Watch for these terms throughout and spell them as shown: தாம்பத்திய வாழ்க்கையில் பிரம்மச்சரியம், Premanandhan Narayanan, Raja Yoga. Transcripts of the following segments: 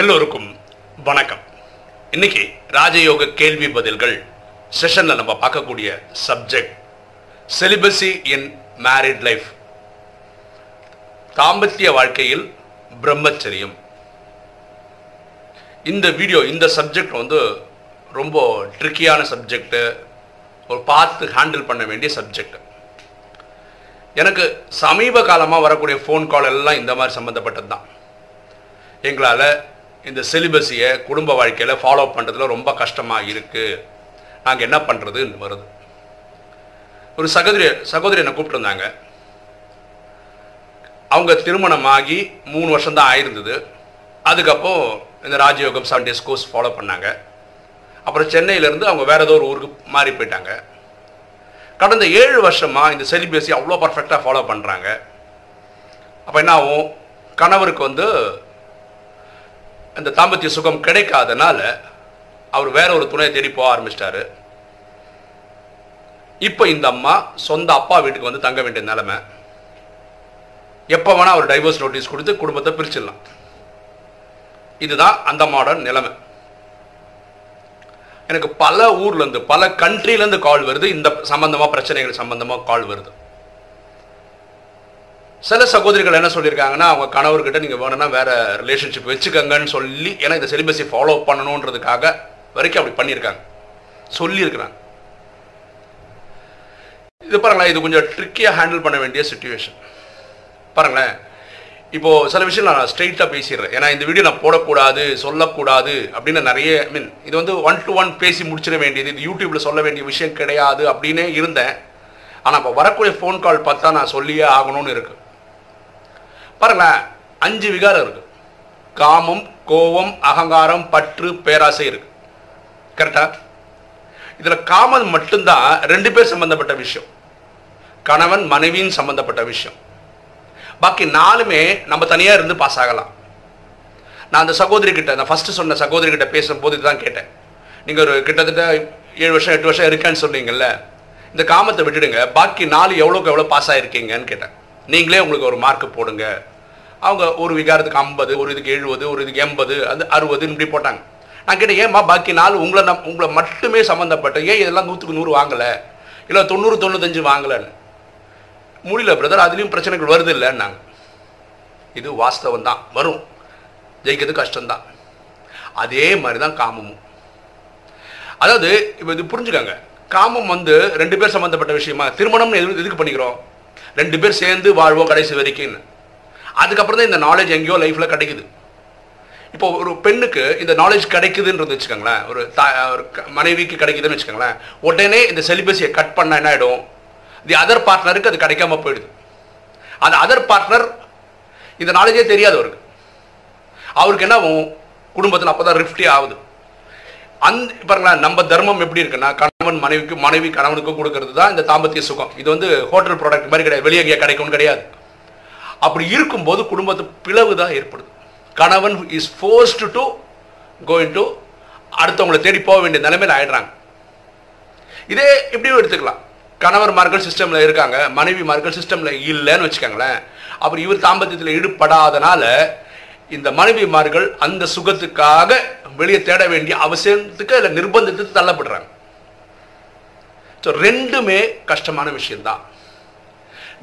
எல்லோருக்கும் வணக்கம். இன்னைக்கு ராஜயோக கேள்வி பதில்கள் செஷனில் நம்ம பார்க்கக்கூடிய subject celibacy in married life, தாம்பத்திய வாழ்க்கையில் பிரம்மச்சரியம். இந்த வீடியோ, இந்த சப்ஜெக்ட் வந்து ரொம்ப ட்ரிக்கியான சப்ஜெக்டு, ஒரு பார்த்து ஹேண்டில் பண்ண வேண்டிய சப்ஜெக்ட். எனக்கு சமீப காலமாக வரக்கூடிய ஃபோன் கால் எல்லாம் இந்த மாதிரி சம்மந்தப்பட்டது தான். எங்களால் இந்த செலிபஸியை குடும்ப வாழ்க்கையில் ஃபாலோ பண்ணுறதுல ரொம்ப கஷ்டமாக இருக்குது, நாங்கள் என்ன பண்ணுறதுன்னு வருது. ஒரு சகோதரி என்னை கூப்பிட்டுருந்தாங்க. அவங்க திருமணமாகி 3 வருஷம் தான் ஆயிருந்தது. அதுக்கப்போ இந்த ராஜயோகம் 7 days கோர்ஸ் ஃபாலோ பண்ணாங்க. அப்புறம் சென்னையிலேருந்து அவங்க வேறு ஏதோ ஒரு ஊருக்கு மாறி போயிட்டாங்க. கடந்த 7 வருஷமாக இந்த செலிபஸி அவ்வளோ பர்ஃபெக்டாக ஃபாலோ பண்ணுறாங்க. அப்போ என்ன ஆகும், கணவருக்கு வந்து அந்த தாம்பத்திய சுகம் கிடைக்காதனால அவர் வேற ஒரு துணையை தேடி போக ஆரம்பிச்சிட்டாரு. இப்போ இந்த அம்மா சொந்த அப்பா வீட்டுக்கு வந்து தங்க வேண்டிய நிலைமை. எப்போ வேணால் அவர் டைவர்ஸ் நோட்டீஸ் கொடுத்து குடும்பத்தை பிரிச்சிடலாம். இதுதான் அந்த அம்மாவோட நிலைமை. எனக்கு பல ஊர்லேருந்து, பல கண்ட்ரிலேருந்து கால் வருது, இந்த சம்பந்தமாக பிரச்சனைகள் சம்பந்தமாக கால் வருது. சில சகோதரிகள் என்ன சொல்லியிருக்காங்கன்னா, அவங்க கணவர்கிட்ட நீங்கள் வேணும்னா வேறு ரிலேஷன்ஷிப் வச்சுக்கங்கன்னு சொல்லி, ஏன்னா இந்த செலிபஸை ஃபாலோ பண்ணணுன்றதுக்காக வரைக்கும் அப்படி பண்ணியிருக்காங்க, சொல்லியிருக்கிறாங்க. இது பாருங்களேன், இது கொஞ்சம் ட்ரிக்கியாக ஹேண்டில் பண்ண வேண்டிய சுச்சுவேஷன். பாருங்களேன், இப்போது சில விஷயம் நான் ஸ்ட்ரெயிட்டாக பேசிடுறேன், ஏன்னா இந்த வீடியோ நான் போடக்கூடாது, சொல்லக்கூடாது அப்படின்னு நிறைய, ஐ மீன் இது வந்து 1-to-1 பேசி முடிச்சிட வேண்டியது, இது யூடியூப்பில் சொல்ல வேண்டிய விஷயம் கிடையாது அப்படின்னே இருந்தேன். ஆனால் இப்போ வரக்கூடிய ஃபோன் கால் பார்த்தா நான் சொல்லியே ஆகணும்னு இருக்குது. பாருங்களேன், 5 விகாரம் இருக்குது. காமம், கோபம், அகங்காரம், பற்று, பேராசை இருக்குது. கரெக்டாக இதில் காமம் மட்டும்தான் 2 பேர் சம்மந்தப்பட்ட விஷயம், கணவன் மனைவியின் சம்மந்தப்பட்ட விஷயம். பாக்கி 4மே நம்ம தனியாக இருந்து பாஸ் ஆகலாம். நான் அந்த சகோதரிக்கிட்ட, நான் ஃபஸ்ட்டு சொன்ன சகோதரிக்கிட்ட பேசும்போது இதுதான் கேட்டேன். நீங்கள் ஒரு கிட்டத்தட்ட 7-8 வருஷம் இருக்கேன்னு சொன்னீங்கல்ல, இந்த காமத்தை விட்டுடுங்க, பாக்கி 4 எவ்வளோக்கு எவ்வளோ பாஸ் ஆகிருக்கீங்கன்னு கேட்டேன். நீங்களே உங்களுக்கு ஒரு மார்க்கு போடுங்க. அவங்க ஒரு விகாரத்துக்கு 50, ஒரு இதுக்கு 70, ஒரு இதுக்கு 80, அது 60 இப்படி போட்டாங்க. நான் கேட்டேன், ஏம்மா பாக்கி 4 உங்களை மட்டுமே சம்மந்தப்பட்ட, ஏன் இதெல்லாம் 100க்கு 100 வாங்கலை, இல்லை 90-95 வாங்கலைன்னு. முடியல பிரதர், அதுலேயும் பிரச்சனைகள் வருது இல்லைன்னாங்க. இது வாஸ்தவம் தான், வரும், ஜெயிக்கிறது கஷ்டம்தான். அதே மாதிரி தான் காமமும். அதாவது இப்போ இது புரிஞ்சுக்காங்க, காமம் வந்து 2 பேர் சம்மந்தப்பட்ட விஷயமா, திருமணம்னு எதுக்கு பண்ணிக்கிறோம், 2 பேர் சேர்ந்து வாழ்வோம் கடைசி வரைக்கும்னு. அதுக்கப்புறம் தான் இந்த நாலேஜ் எங்கேயோ லைஃப்பில் கிடைக்குது. இப்போ ஒரு பெண்ணுக்கு இந்த நாலேஜ் கிடைக்குதுன்றது வச்சுக்கோங்களேன், ஒரு மனைவிக்கு கிடைக்குதுன்னு வச்சுக்கோங்களேன், உடனே இந்த செலிபஸியை கட் பண்ணால் என்ன ஆகிடும், தி அதர் பார்ட்னருக்கு அது கிடைக்காம போயிடுது. அந்த அதர் பார்ட்னர் இந்த நாலேஜே தெரியாது அவருக்கு, அவருக்கு என்னாகும், குடும்பத்தில் அப்போ தான் ரிஃப்டி ஆகுது. அந்த பாருங்களேன், நம்ம தர்மம் எப்படி இருக்குன்னா, கணவன் மனைவிக்கு, மனைவி கணவனுக்கும் கொடுக்கறது தான் இந்த தாம்பத்திய சுகம். இது வந்து ஹோட்டல் ப்ராடக்ட் மாதிரி கிடையாது, வெளியே எங்கேயா கிடைக்கும்னு கிடையாது. அப்படி இருக்கும்போது குடும்பத்து பிளவு தான் ஏற்படுது. கணவன் is forced to going to அடுத்தவங்களை தேடி போக வேண்டிய நிலைமையில் ஆயிடுறாங்க. இதே இப்படியும் எடுத்துக்கலாம், கணவர் மார்கள் சிஸ்டமில் இருக்காங்க, மனைவி மார்கள் சிஸ்டமில் இல்லைன்னு வச்சுக்கோங்களேன். அப்புறம் இவர் தாம்பத்தியத்தில் ஈடுபடாதனால இந்த மனைவிமார்கள் அந்த சுகத்துக்காக வெளியே தேட வேண்டிய அவசியத்துக்கு இல்லை, நிர்பந்தத்துக்கு தள்ளப்படுறாங்க. ஸோ 2மே கஷ்டமான விஷயம்தான்.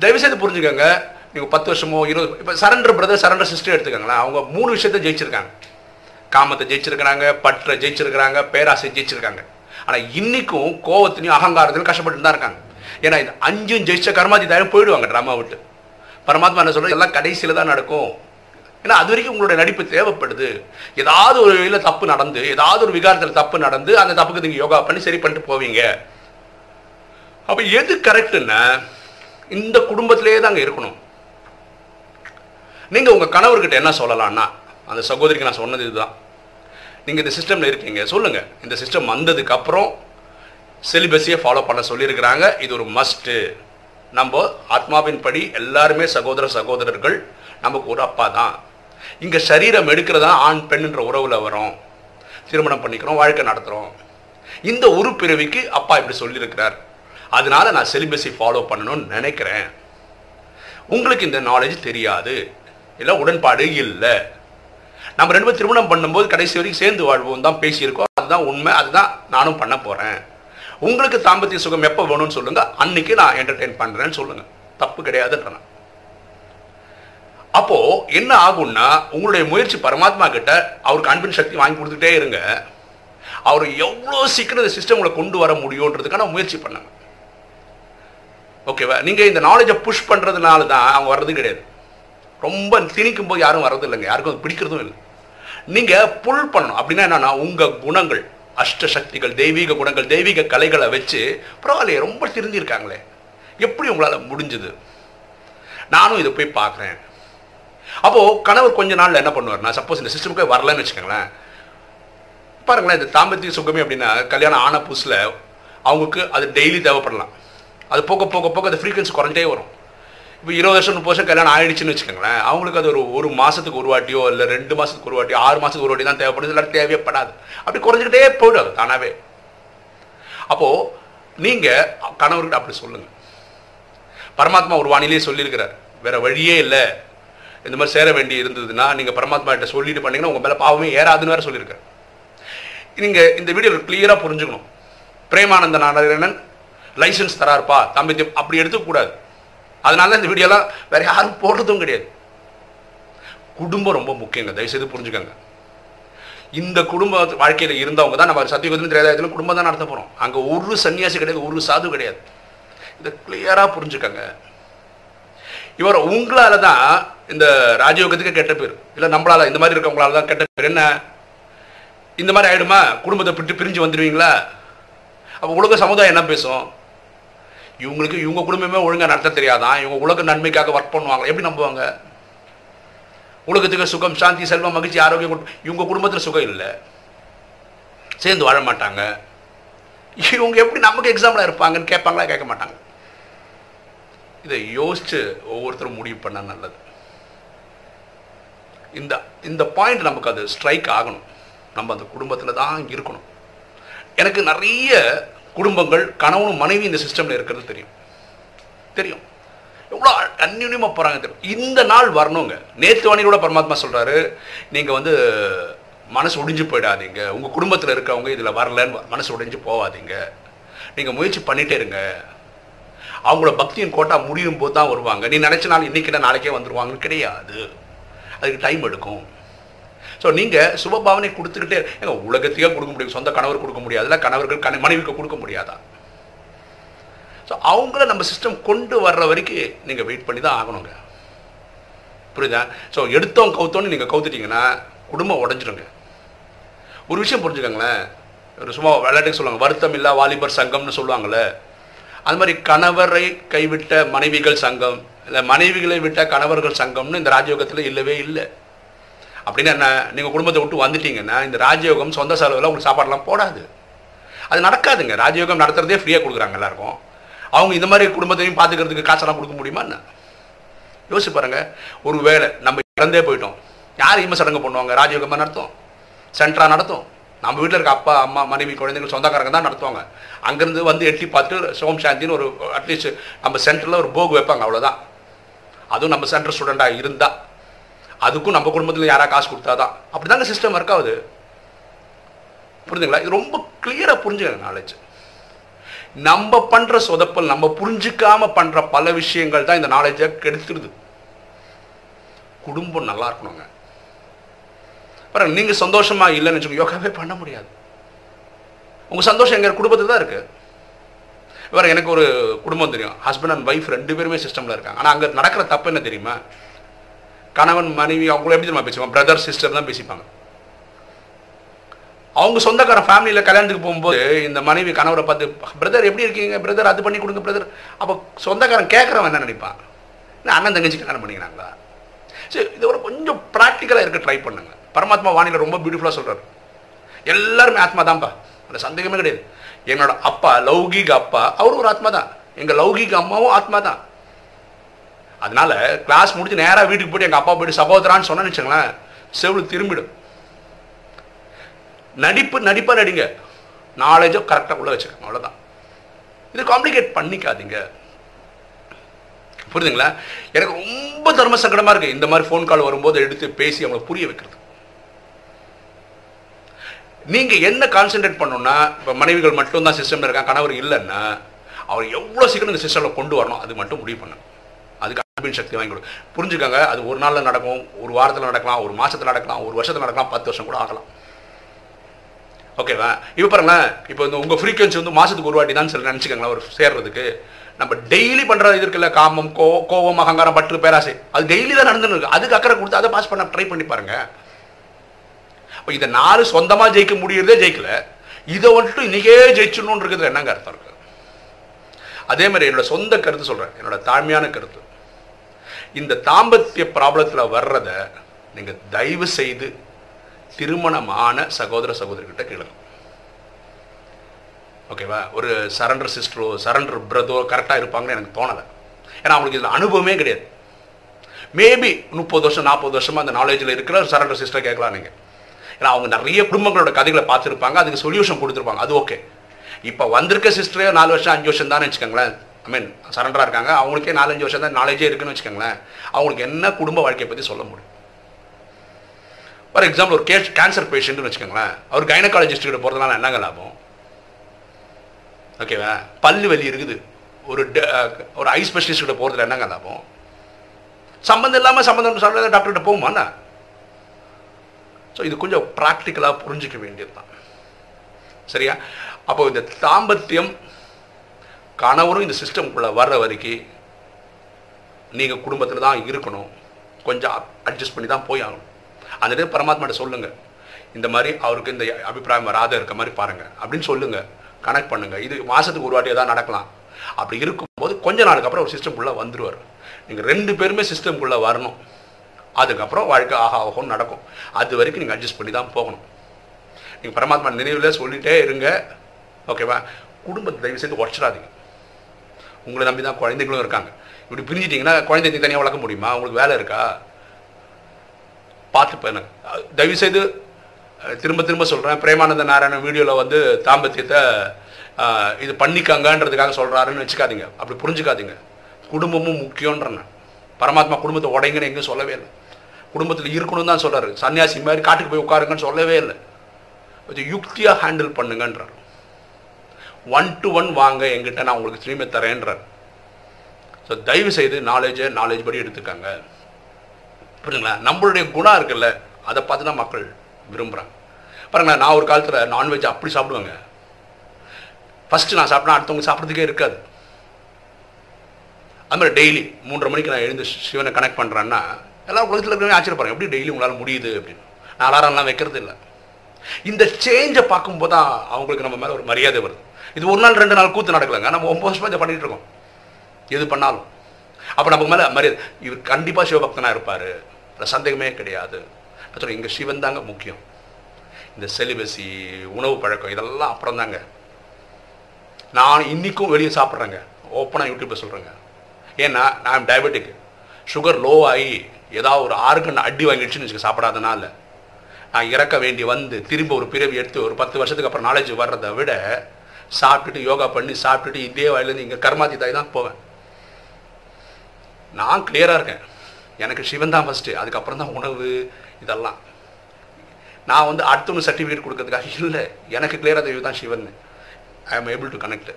தயவுசெய்து புரிஞ்சுக்கோங்க, நீங்கள் 10 வருஷமோ 20 இப்போ சரண்டர் பிரதர், சரண்டர் சிஸ்டர் எடுத்துக்கோங்களேன், அவங்க 3 விஷயத்தை ஜெயிச்சிருக்காங்க. காமத்தை ஜெயிச்சிருக்கிறாங்க, பற்றை ஜெயிச்சிருக்கிறாங்க, பேராசை ஜெயிச்சிருக்காங்க. ஆனால் இன்னைக்கும் கோவத்திலையும் அகங்காரத்திலையும் கஷ்டப்பட்டு தான் இருக்காங்க. ஏன்னா இந்த 5ம் ஜெயிச்ச கர்மாதி தாயம் போயிடுவாங்க ட்ராமா விட்டு. பரமாத்மா என்ன சொல்கிறது, எல்லாம் கடைசியில் தான் நடக்கும். ஏன்னா அது வரைக்கும் உங்களுடைய நடிப்பு தேவைப்படுது. ஏதாவது ஒரு வகையில் தப்பு நடந்து, ஏதாவது ஒரு விகாரத்தில் தப்பு நடந்து, அந்த தப்புக்கு நீங்கள் யோகா பண்ணி சரி பண்ணிட்டு போவீங்க. அப்போ எது கரெக்டுன்னா, இந்த குடும்பத்திலே தாங்க இருக்கணும். நீங்கள் உங்கள் கணவர்கிட்ட என்ன சொல்லலாம்னா, அந்த சகோதரிக்கு நான் சொன்னது இதுதான், நீங்கள் இந்த சிஸ்டமில் இருக்கீங்க, சொல்லுங்கள் இந்த சிஸ்டம் வந்ததுக்கப்புறம் செலிபஸியை ஃபாலோ பண்ண சொல்லியிருக்கிறாங்க, இது ஒரு மஸ்ட்டு. நம்ம ஆத்மாவின் படி எல்லாருமே சகோதர சகோதரர்கள், நமக்கு ஒரு அப்பா தான். இங்கே சரீரம் எடுக்கிறதா ஆண் பெண்ணுன்ற உறவில் வரும், திருமணம் பண்ணிக்கிறோம், வாழ்க்கை நடத்துகிறோம். இந்த ஒரு பிறவிக்கு அப்பா இப்படி சொல்லியிருக்கிறார், அதனால நான் செலிபஸை ஃபாலோ பண்ணணும்னு நினைக்கிறேன். உங்களுக்கு இந்த நாலேஜ் தெரியாது, இல்லை உடன்பாடு இல்லை, நம்ம ரெண்டு பேரும் திருமணம் பண்ணும்போது கடைசி வரைக்கும் சேர்ந்து வாழ்வோம் தான் பேசியிருக்கோம். அதுதான் உண்மை, அதுதான் நானும் பண்ண போகிறேன். உங்களுக்கு தாம்பத்திய சுகம் எப்போ வேணும்னு சொல்லுங்கள், அன்றைக்கி நான் என்டர்டெயின் பண்ணுறேன்னு சொல்லுங்கள், தப்பு கிடையாதுன்றேன். அப்போது என்ன ஆகும்னா உங்களுடைய முயற்சி பரமாத்மா கிட்ட அவருக்கு அன்பின் சக்தி வாங்கி கொடுத்துட்டே இருங்க. அவர் எவ்வளோ சீக்கிரம் இந்த சிஸ்டம்களை கொண்டு வர முடியுன்றதுக்கான முயற்சி பண்ணுங்க. ஓகேவா? நீங்கள் இந்த நாலேஜை புஷ் பண்ணுறதுனால தான் அவங்க வர்றது கிடையாது. ரொம்ப திணிக்கும் போது யாரும் வர்றது இல்லைங்க, யாருக்கும் அது பிடிக்கிறதும் இல்லை. நீங்கள் புல் பண்ணணும். அப்படின்னா என்னென்னா உங்கள் குணங்கள், அஷ்டசக்திகள், தெய்வீக குணங்கள், தெய்வீக கலைகளை வச்சு பரவாயில்லையே ரொம்ப தெரிஞ்சிருக்காங்களே, எப்படி உங்களால் முடிஞ்சது, நானும் இதை போய் பார்க்குறேன். அப்போது கணவர் கொஞ்ச நாளில் என்ன பண்ணுவார்னா, சப்போஸ் இந்த சிஸ்டமுக்கே வரலன்னு வச்சுக்கோங்களேன். பாருங்களேன், இந்த தாம்பத்திய சுகமே அப்படின்னா கல்யாணம் ஆன புதுசில் அவங்களுக்கு அது டெய்லி தேவைப்படலாம். அது போக போக போக அது ஃப்ரீக்வன்சி குறைஞ்சே வரும். இப்போ 20 வருஷம் 30 வருஷம் கல்யாணம் ஆயிடுச்சுன்னு வச்சுக்கோங்களேன், அவங்களுக்கு அது ஒரு மாதத்துக்கு ஒரு வாட்டியோ இல்லை 2 மாதத்துக்கு ஒரு வாட்டியோ 6 மாதத்துக்கு ஒரு வாட்டி தான் தேவைப்படுது, எல்லாரும் தேவைப்படாது. அப்படி குறைஞ்சிக்கிட்டே போயிடாது தானாகவே. அப்போது நீங்கள் கணவர்கிட்ட அப்படி சொல்லுங்கள். பரமாத்மா ஒரு வானிலையே சொல்லியிருக்கிறார், வேறு வழியே இல்லை, இந்த மாதிரி சேர வேண்டி இருந்ததுன்னா நீங்கள் பரமாத்மா கிட்ட சொல்லிட்டு பண்ணிங்கன்னா உங்கள் மேலே பாவமே ஏறாதுன்னு வேறு சொல்லியிருக்காரு. நீங்கள் இந்த வீடியோவில் கிளியராக புரிஞ்சுக்கணும், பிரேமானந்த நாராயணன் லைசன்ஸ் தராருப்பா தாம்பத்தியம் அப்படி எடுத்துக்கூடாது. அதனால தான் இந்த வீடியோலாம் வேறு யாரும் போடுறதும் கிடையாது. குடும்பம் ரொம்ப முக்கியங்க, தயவுசெய்து புரிஞ்சுக்கோங்க. இந்த குடும்ப வாழ்க்கையில் இருந்தவங்க தான் நம்ம சத்தியகுதிலும் திரேதாயத்திலும் குடும்பம் தான் நடத்த போகிறோம். அங்கே ஒரு சன்னியாசி கிடையாது, ஒரு சாது கிடையாது. இதை கிளியராக புரிஞ்சுக்கோங்க. இவர் உங்களால் தான் இந்த ராஜயோகத்துக்கு கெட்ட பேர், இல்லை நம்மளால் இந்த மாதிரி இருக்கவங்களால தான் கெட்ட பேர். என்ன இந்த மாதிரி ஆகிடுமா, குடும்பத்தை விட்டு பிரிஞ்சு வந்துடுவீங்களா, அப்போ உலக சமுதாயம் என்ன பேசும், இவங்களுக்கு இவங்க குடும்பமே ஒழுங்காக நடத்த தெரியாதான், இவங்க உலக நன்மைக்காக ஒர்க் பண்ணுவாங்க, எப்படி நம்புவாங்க? உலகத்துக்கு சுகம், சாந்தி, செல்வம், மகிழ்ச்சி, ஆரோக்கியம், இவங்க குடும்பத்தில் சுகம் இல்லை, சேர்ந்து வாழ மாட்டாங்க, இவங்க எப்படி நமக்கு எக்ஸாம்பிளாக இருப்பாங்கன்னு கேட்பாங்களா? கேட்க மாட்டாங்க. இதை யோசித்து ஒவ்வொருத்தரும் முடிவு பண்ண நல்லது. இந்த இந்த பாயிண்ட் நமக்கு அது ஸ்ட்ரைக் ஆகணும். நம்ம அந்த குடும்பத்தில் தான் இருக்கணும். எனக்கு நிறைய குடும்பங்கள் கணவனும் மனைவி இந்த சிஸ்டமில் இருக்கிறது தெரியும் எவ்வளோ அந்யுன்யமாக போகிறாங்க தெரியும். இந்த நாள் வரணுங்க. நேற்று வாணியோட பரமாத்மா சொல்கிறாரு, நீங்கள் வந்து மனசு ஒடிஞ்சு போயிடாதீங்க, உங்கள் குடும்பத்தில் இருக்கவங்க இதில் வரலன்னு மனசு ஒடிஞ்சு போகாதீங்க, நீங்கள் முயற்சி பண்ணிகிட்டே இருங்க, அவங்கள பக்தியின் கோட்டா முடியும் போது தான் வருவாங்க. நீ நினச்ச நாள் இன்றைக்கிட்ட நாளைக்கே வந்துடுவாங்கன்னு கிடையாது, அதுக்கு டைம் எடுக்கும். ஸோ நீங்கள் சுபபாவனை கொடுத்துக்கிட்டே எங்கள் உலகத்தையே கொடுக்க முடியும், சொந்த கணவர் கொடுக்க முடியாதுல்ல, கணவர்கள் மனைவிக்கு கொடுக்க முடியாதா? ஸோ அவங்கள நம்ம சிஸ்டம் கொண்டு வர்ற வரைக்கும் நீங்கள் வெயிட் பண்ணி தான் ஆகணுங்க. புரியுதா? ஸோ எடுத்தோம் கவுத்தோன்னு நீங்கள் கவுத்துட்டிங்கன்னா குடும்பம் உடஞ்சிடுங்க. ஒரு விஷயம் புரிஞ்சுக்கோங்களேன், ஒரு சும்மா விளையாட்டுக்கு சொல்லுவாங்க வருத்தம் இல்லா வாலிபர் சங்கம்னு சொல்லுவாங்கள்ல, அது மாதிரி கணவரை கைவிட்ட மனைவிகள் சங்கம், இல்லை மனைவிகளை விட்ட கணவர்கள் சங்கம்னு இந்த ராஜயோகத்தில் இல்லவே இல்லை. அப்படின்னா என்ன, நீங்கள் குடும்பத்தை விட்டு வந்துட்டீங்கன்னா இந்த ராஜயோகம் சொந்த செலவில் உங்களுக்கு சாப்பாடெலாம் போடாது, அது நடக்காதுங்க. ராஜயோகம் நடத்துகிறதே ஃப்ரீயாக கொடுக்குறாங்க எல்லாருக்கும். அவங்க இந்த மாதிரி குடும்பத்தையும் பார்த்துக்கிறதுக்கு காசெல்லாம் கொடுக்க முடியுமா? என்ன யோசிச்சு பாருங்கள். ஒரு வேளை நம்ம இறந்தே போயிட்டோம், யார் இனிமேல் சடங்கு பண்ணுவாங்க? ராஜயோகமாக நடத்தும், சென்டராக நடத்தும். நம்ம வீட்டில் இருக்க அப்பா அம்மா மனைவி குழந்தைங்க சொந்தக்காரங்க தான் நடத்துவாங்க. அங்கேருந்து வந்து எட்டி பார்த்து சோம் சாந்தின்னு ஒரு அட்லீஸ்ட் நம்ம சென்டரில் ஒரு போக் வைப்பாங்க, அவ்வளோதான். அதுவும் நம்ம சென்டர் ஸ்டூடெண்ட்டாக இருந்தால், அதுக்கும் நம்ம குடும்பத்தில் யாராவது காசு கொடுத்தாதான். அப்படி தாங்க சிஸ்டம் இருக்காது. புரிஞ்சுங்களா? இது ரொம்ப கிளியராக புரிஞ்சுக்கங்க நாலேஜ். நம்ம பண்ணுற சொதப்பல், நம்ம புரிஞ்சிக்காம பண்ணுற பல விஷயங்கள் தான் இந்த நாலேஜை கெடுத்துடுது. குடும்பம் நல்லா இருக்கணுங்க. பாருங்க, நீங்கள் சந்தோஷமாக இல்லைன்னு வச்சுக்கோங்க, யோகாவே பண்ண முடியாது. உங்கள் சந்தோஷம் எங்கள் குடும்பத்தில் தான் இருக்குது. வேறு எனக்கு ஒரு குடும்பம் தெரியும், ஹஸ்பண்ட் அண்ட் ஒய்ஃப் 2 பேருமே சிஸ்டமில் இருக்காங்க. ஆனால் அங்கே நடக்கிற தப்பு என்ன தெரியுமா, கணவன் மனைவி அவங்கள எப்படி தெரியுமா பேசுவாங்க, பிரதர் சிஸ்டர் தான் பேசிப்பாங்க. அவங்க சொந்தக்கார ஃபேமிலியில் கல்யாணத்துக்கு போகும்போது இந்த மனைவி கணவரை பார்த்து பிரதர் எப்படி இருக்கீங்க, பிரதர் அது பண்ணி கொடுங்க பிரதர். அப்போ சொந்தக்காரன் கேட்குறவன் என்ன நினைப்பான், இல்லை அண்ணன் தங்கச்சி கல்யாணம் பண்ணிக்கிறாங்களா? சரி, இதோட கொஞ்சம் ப்ராக்டிக்கலாக இருக்க ட்ரை பண்ணுங்க. பரமாத்மா வாணியில் ரொம்ப பியூட்டிஃபுல்லாக சொல்கிறார், எல்லாருமே ஆத்மா தான்ப்பா, அந்த சந்தேகமே கிடையாது. என்னோட அப்பா லௌகீக அப்பா அவரும் ஒரு ஆத்மா தான், எங்கள் லௌகீக அம்மாவும் ஆத்மா தான். அதனால கிளாஸ் முடிச்சு நேராக வீட்டுக்கு போய்ட்டு எங்கள் அப்பா போய்ட்டு சகோதரான்னு சொன்னேன்னு வச்சுக்கோங்களேன், செவ்வளவு திரும்பிடும். நடிப்பாக நடிங்க, நாலேஜோ கரெக்டாக உள்ள வச்சுக்கோங்க, அவ்வளோதான். இது காம்ப்ளிகேட் பண்ணிக்காதீங்க. புரியுதுங்களா? எனக்கு ரொம்ப தர்ம சங்கடமாக இருக்குது இந்த மாதிரி ஃபோன் கால் வரும்போது எடுத்து பேசி அவங்களை புரிய வைக்கிறது. நீங்கள் என்ன கான்சென்ட்ரேட் பண்ணணும்னா, இப்போ மனைவிகள் மட்டும் தான் சிஸ்டமில் இருக்காங்க, கணவர் இல்லைன்னா அவர் எவ்வளோ சீக்கிரம் இந்த சிஸ்டமில் கொண்டு வரணும் அது மட்டும் முடிவு பண்ணணும். அதுக்கு அன்பின் சக்தி வாங்கி கொடு. புரிஞ்சுக்காங்க, அது ஒரு நாளில் நடக்கும், ஒரு வாரத்தில் நடக்கலாம், ஒரு மாதத்தில் நடக்கலாம், ஒரு வருஷத்தில் நடக்கலாம், 10 வருஷம் கூட ஆகலாம். ஓகேவா? இப்போ பாருங்களேன், இப்போ இந்த உங்கள் ஃப்ரீக்வன்சி வந்து மாதத்துக்கு ஒரு வாட்டி தான் சொல்லி நினச்சிக்கோங்களேன் ஒரு சேர்றதுக்கு. நம்ம டெய்லி பண்ணுற இது இருக்குல்ல, காமம், கோவம், அகங்காரம், பற்று, பேராசை, அது டெய்லி தான் நடந்துன்னு இருக்குது. அதுக்கு அக்கறை கொடுத்து அதை பாஸ் பண்ண ட்ரை பண்ணி பாருங்கள். இப்போ இதை 4 சொந்தமாக ஜெயிக்க முடியறதே ஜெயிக்கல, இதை வந்துட்டு இன்றைக்கே ஜெயிச்சிடணுன்னு இருக்கிறதுல என்னங்க அர்த்தம் இருக்குது? அதே மாதிரி என்னோடய சொந்த கருத்து சொல்கிறேன், என்னோட தாழ்மையான கருத்து, இந்த தாம்பத்திய ப்ராப்ளத்தில் வர்றத நீங்கள் தயவு செய்து திருமணமான சகோதர சகோதரிகிட்ட கேளுங்க. ஓகேவா? ஒரு சரண்டர் சிஸ்டரோ சரண்டர் பிரதோ கரெக்டாக இருப்பாங்கன்னு எனக்கு தோணலை. ஏன்னா அவங்களுக்கு இதில் அனுபவமே கிடையாது. மேபி 30 வருஷம் 40 வருஷமாக அந்த நாலேஜில் இருக்கிற சரண்டர் சிஸ்டர் கேட்கலாம் நீங்கள். ஏன்னா அவங்க நிறைய குடும்பங்களோட கதைகளை பார்த்துருப்பாங்க, அதுக்கு சொல்யூஷன் கொடுத்துருப்பாங்க, அது ஓகே. இப்போ வந்திருக்க சிஸ்டரே 4 வருஷம் 5 வருஷம் தானே வச்சுக்கோங்களேன், ஐ மீன் சரண்டராக இருக்காங்க, அவங்களுக்கே 4-5 வருஷம் தான் நாலேஜே இருக்குன்னு வச்சுக்கோங்களேன். அவங்களுக்கு என்ன குடும்ப வாழ்க்கையை பற்றி சொல்ல முடியும்? ஃபார் எக்ஸாம்பிள், ஒரு கேன்சர் பேஷண்ட்டுன்னு வச்சுக்கோங்களேன், அவர் கைனகாலஜிஸ்ட்கிட்ட போகிறதுனால என்னங்க லாபம்? ஓகேவா? பல்லு வலி இருக்குது, ஒரு ஐ ஸ்பெஷலிஸ்ட்கிட்ட போகிறதுல என்னங்க லாபம்? சம்மந்தம் இல்லாமல் சம்மந்தம் டாக்டர்கிட்ட போகுமாண்ணா? ஸோ இது கொஞ்சம் ப்ராக்டிக்கலாக புரிஞ்சிக்க வேண்டியது தான். சரியா? அப்போ இந்த தாம்பத்தியம் கணவரும் இந்த சிஸ்டம்குள்ளே வர்ற வரைக்கும் நீங்கள் குடும்பத்தில் தான் இருக்கணும், கொஞ்சம் அட்ஜஸ்ட் பண்ணி தான் போய் ஆகணும். அந்த இடத்துல பரமாத்மாட்ட சொல்லுங்கள், இந்த மாதிரி அவருக்கு இந்த அபிப்பிராயம் வராத இருக்க மாதிரி பாருங்கள் அப்படின்னு சொல்லுங்கள், கனெக்ட் பண்ணுங்கள். இது மாதத்துக்கு ஒரு வாட்டி ஏதாவது நடக்கலாம். அப்படி இருக்கும்போது கொஞ்ச நாளுக்கு அப்புறம் ஒரு சிஸ்டம்குள்ளே வந்துடுவார். நீங்கள் 2 பேருமே சிஸ்டம்குள்ளே வரணும், அதுக்கப்புறம் வாழ்க்கை ஆகும் நடக்கும். அது வரைக்கும் நீங்கள் அட்ஜஸ்ட் பண்ணி தான் போகணும். நீங்கள் பரமாத்மா நினைவில் சொல்லிகிட்டே இருங்க. ஓகேவா? குடும்பத்தை தயவு செய்து உடச்சிடாதீங்க. உங்களை நம்பி தான் குழந்தைங்களும் இருக்காங்க. இப்படி பிரிஞ்சிட்டிங்கன்னா குழந்தைங்க தனியாக வளர்க்க முடியுமா? உங்களுக்கு வேலை இருக்கா? பார்த்து பண்ணுங்க. தயவுசெய்து திரும்ப திரும்ப சொல்கிறேன், பிரேமானந்த நாராயணன் வீடியோவில் வந்து தாம்பத்தியத்தை இது பண்ணிக்காங்கன்றதுக்காக சொல்கிறாருன்னு வச்சுக்காதீங்க, அப்படி புரிஞ்சுக்காதீங்க. குடும்பமும் முக்கியன்றேன். பரமாத்மா குடும்பத்தை உடைங்கன்னு எங்கேயும் சொல்லவே இல்லை. குடும்பத்தில் இருக்கணும்னு தான் சொல்கிறாரு. சன்னியாசி மாதிரி காட்டுக்கு போய் உட்காருங்கன்னு சொல்லவே இல்லை. கொஞ்சம் யுக்தியாக ஹேண்டில் பண்ணுங்கன்றார். 1-to-1 வாங்க, எங்கிட்ட நான் உங்களுக்கு திரும்பி தரேன்றார். ஸோ தயவு செய்து நாலேஜ் படி எடுத்துக்காங்க. புரியுதுங்களா? நம்மளுடைய குணம் இருக்குல்ல, அதை பார்த்து தான் மக்கள் விரும்புகிறாங்க. பாருங்களேன், நான் ஒரு காலத்தில் நான்வெஜ் அப்படி சாப்பிடுவாங்க. ஃபஸ்ட்டு நான் சாப்பிட்டா அடுத்தவங்க சாப்பிட்றதுக்கே இருக்காது. அது மாதிரி டெய்லி 3:30 மணிக்கு நான் எழுந்து சிவனை கனெக்ட் பண்ணுறேன்னா எல்லாம் உலகத்தில் இருக்கிறவங்க ஆச்சரியப்படுறேன், எப்படி டெய்லி உங்களால் முடியுது அப்படின்னு. நான் அலாரம்லாம் வைக்கிறது இல்லை. இந்த சேஞ்சை பார்க்கும்போது தான் அவங்களுக்கு நம்ம மேலே ஒரு மரியாதை வருது. இது 1 நாள் 2 நாள் கூத்து நடக்கலைங்க, நம்ம 9 வருஷமாக இதை பண்ணிகிட்டு இருக்கோம். எது பண்ணாலும் அப்போ நம்ம மேலே மரியாதை. இவர் கண்டிப்பாக சிவபக்தனாக இருப்பார், சந்தேகமே கிடையாது. சொல்கிறேன், இங்கே சிவன் தாங்க முக்கியம். இந்த செலிபசி, உணவு பழக்கம், இதெல்லாம் அப்புறம் தாங்க. நான் இன்றைக்கும் வெளியே சாப்பிட்றேங்க, ஓப்பனாக யூடியூப்பில் சொல்கிறேங்க. ஏன்னா நான் டயபெட்டிக், சுகர் லோ ஆகி ஏதாவது ஒரு ஆர்கன் அடி வாங்கிடுச்சுன்னு வச்சுக்க சாப்பிடாதனால நான் இறக்க வேண்டி வந்து திரும்ப ஒரு பிறவி எடுத்து ஒரு 10 வருஷத்துக்கு அப்புறம் நாலேஜ் வர்றதை விட சாப்பிட்டுட்டு யோகா பண்ணி சாப்பிட்டுட்டு இதே வாயிலேருந்து இங்கே கர்மாதி தாய் தான் போவேன். நான் கிளியராக இருக்கேன், எனக்கு சிவன் தான் ஃபஸ்ட்டு, அதுக்கப்புறம் தான் உணவு இதெல்லாம். நான் வந்து அடுத்தவங்க சர்டிஃபிகேட் கொடுக்கறதுக்காக இல்லை, எனக்கு கிளியராக தெய்வம் தான் Sivan. I am able to connect.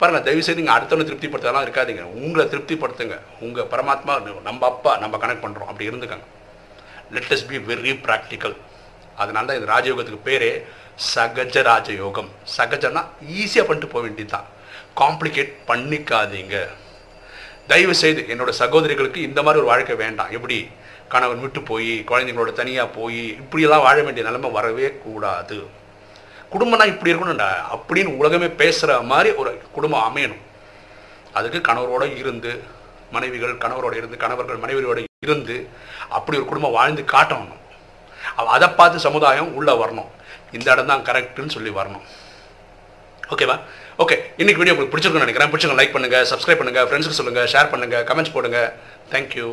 பாருங்கள், தயவுசெய்து நீங்கள் அடுத்தவனை திருப்திப்படுத்தாலாம் இருக்காதிங்க, உங்களை திருப்திப்படுத்துங்க. உங்கள் பரமாத்மா நம்ம அப்பா, நம்ம கனெக்ட் பண்ணுறோம், அப்படி இருந்துக்காங்க. Let us be very practical. அதனால தான் இந்த ராஜயோகத்துக்கு பேரே சகஜ ராஜயோகம். சகஜம்னா ஈஸியாக பண்ணிட்டு போக வேண்டியது தான், காம்ப்ளிகேட் பண்ணிக்காதீங்க. தயவுசெய்து என்னோடய சகோதரிகளுக்கு இந்த மாதிரி ஒரு வாழ்க்கை வேண்டாம். எப்படி கணவன் விட்டு போய் குழந்தைங்களோட தனியாக போய் இப்படியெல்லாம் வாழ வேண்டிய நிலைமை வரவே கூடாது. குடும்பம்னா இப்படி இருக்கணும்டா அப்படின்னு உலகமே பேசுகிற மாதிரி ஒரு குடும்பம் அமையணும். அதுக்கு கணவரோடு இருந்து மனைவிகள், கணவரோடு இருந்து கணவர்கள், மனைவியோடு இருந்து அப்படி ஒரு குடும்பம் வாழ்ந்து காட்டணும். அதை பார்த்து சமுதாயம் உள்ளே வரணும், இந்த இடம் தான் கரெக்டுன்னு சொல்லி வரணும். ஓகேவா? ஓகே, இன்றைக்கி வீடியோ உங்களுக்கு பிடிச்சிருக்குன்னு நினைக்கிறேன். பிடிச்சிருக்கேன், லைக் பண்ணுங்கள், சப்ஸ்கிரைப் பண்ணுங்கள், ஃப்ரெண்ட்ஸுக்கு சொல்லுங்கள், ஷேர் பண்ணுங்கள், கமெண்ட்ஸ் போடுங்கள். தேங்க்யூ.